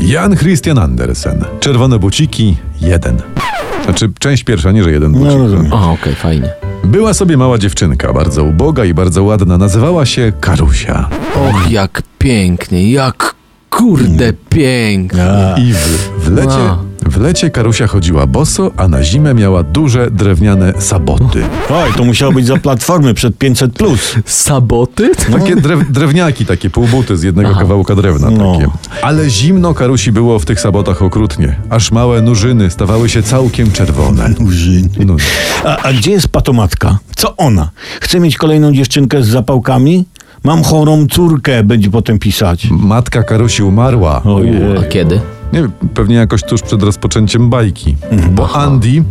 Jan Christian Andersen. Czerwone buciki 1. Znaczy część pierwsza, nie że jeden bucik. No, okej, fajnie. Była sobie mała dziewczynka, bardzo uboga i bardzo ładna. Nazywała się Karusia. Och, jak pięknie, jak kurde pięknie. I w lecie Karusia chodziła boso, a na zimę miała duże drewniane saboty. Oj, to musiało być za platformy przed 500+. Saboty? Takie drewniaki, takie półbuty z jednego kawałka drewna. Takie. Ale zimno Karusi było w tych sabotach okrutnie. Aż małe nurzyny stawały się całkiem czerwone. A gdzie jest patomatka? Co ona? Chce mieć kolejną dziewczynkę z zapałkami? Mam chorą córkę, będzie potem pisać. Matka Karusi umarła. Ojej. A kiedy? Nie wiem, pewnie jakoś tuż przed rozpoczęciem bajki. Bo Andy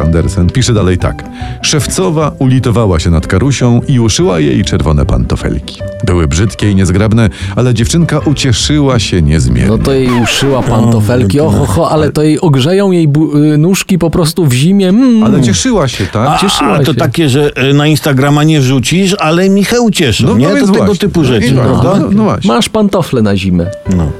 Andersen pisze dalej tak. Szewcowa ulitowała się nad Karusią i uszyła jej czerwone pantofelki. Były brzydkie i niezgrabne, ale dziewczynka ucieszyła się niezmiernie. No to jej uszyła pantofelki, ale to jej ogrzeją jej nóżki po prostu w zimie. Ale cieszyła się, tak? Cieszyła się. To takie, że na Instagrama nie rzucisz, ale Michał cieszy, nie? To właśnie, tego typu rzeczy, prawda? No właśnie. Masz pantofle na zimę.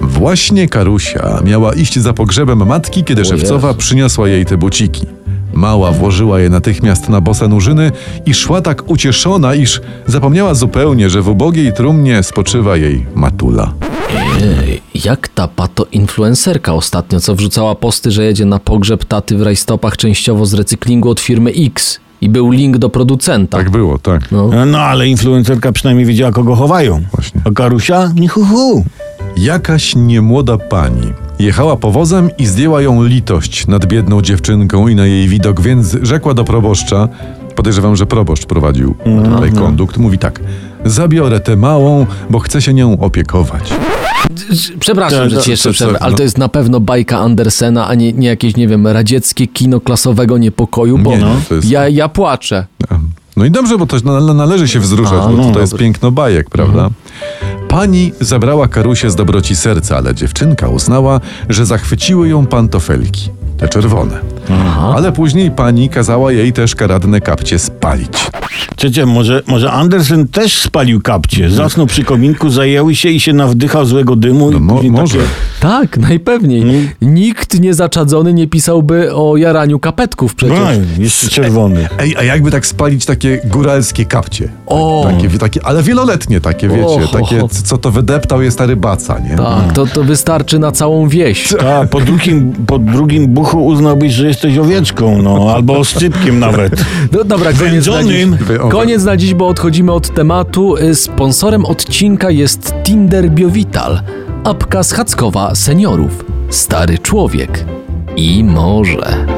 Właśnie Karusia miała iść za pogrzebem matki, kiedy Szewcowa przyniosła jej te buciki. Mała włożyła je natychmiast na bose nurzyny i szła tak ucieszona, iż zapomniała zupełnie, że w ubogiej trumnie spoczywa jej matula. Jak ta pato-influencerka ostatnio, co wrzucała posty, że jedzie na pogrzeb taty w rajstopach częściowo z recyklingu od firmy X. I był link do producenta. Tak było, tak. No ale influencerka przynajmniej wiedziała, kogo chowają. Właśnie. A Karusia? Jakaś niemłoda pani jechała powozem i zdjęła ją litość nad biedną dziewczynką i na jej widok, więc rzekła do proboszcza, podejrzewam, że proboszcz prowadził tutaj kondukt, mówi tak, zabiorę tę małą, bo chcę się nią opiekować. Przepraszam, że ci jeszcze przerwę, ale to jest na pewno bajka Andersena, a nie jakieś, nie wiem, radzieckie kino klasowego niepokoju, bo ja płaczę. No i dobrze, bo to należy się wzruszać, bo to jest piękno bajek, prawda? Pani zabrała Karusię z dobroci serca, ale dziewczynka uznała, że zachwyciły ją pantofelki, te czerwone. Ale później pani kazała jej też karadne kapcie spalić. Może Andersen też spalił kapcie, zasnął przy kominku, zajęły się i się nawdychał złego dymu. Może. Tak, najpewniej. Nikt niezaczadzony nie pisałby o jaraniu kapetków przecież. Jeszcze czerwony. A jakby tak spalić takie góralskie kapcie? Takie, ale wieloletnie takie, wiecie, takie, co to wydeptał jest ta rybaca, nie? Tak, to wystarczy na całą wieś. Tak, po drugim buchu uznałbyś, że jesteś owieczką, albo oscypkiem nawet. No dobra, koniec na dziś, bo odchodzimy od tematu. Sponsorem odcinka jest Tinder Biovital, apka schadzkowa seniorów. Stary człowiek i morze.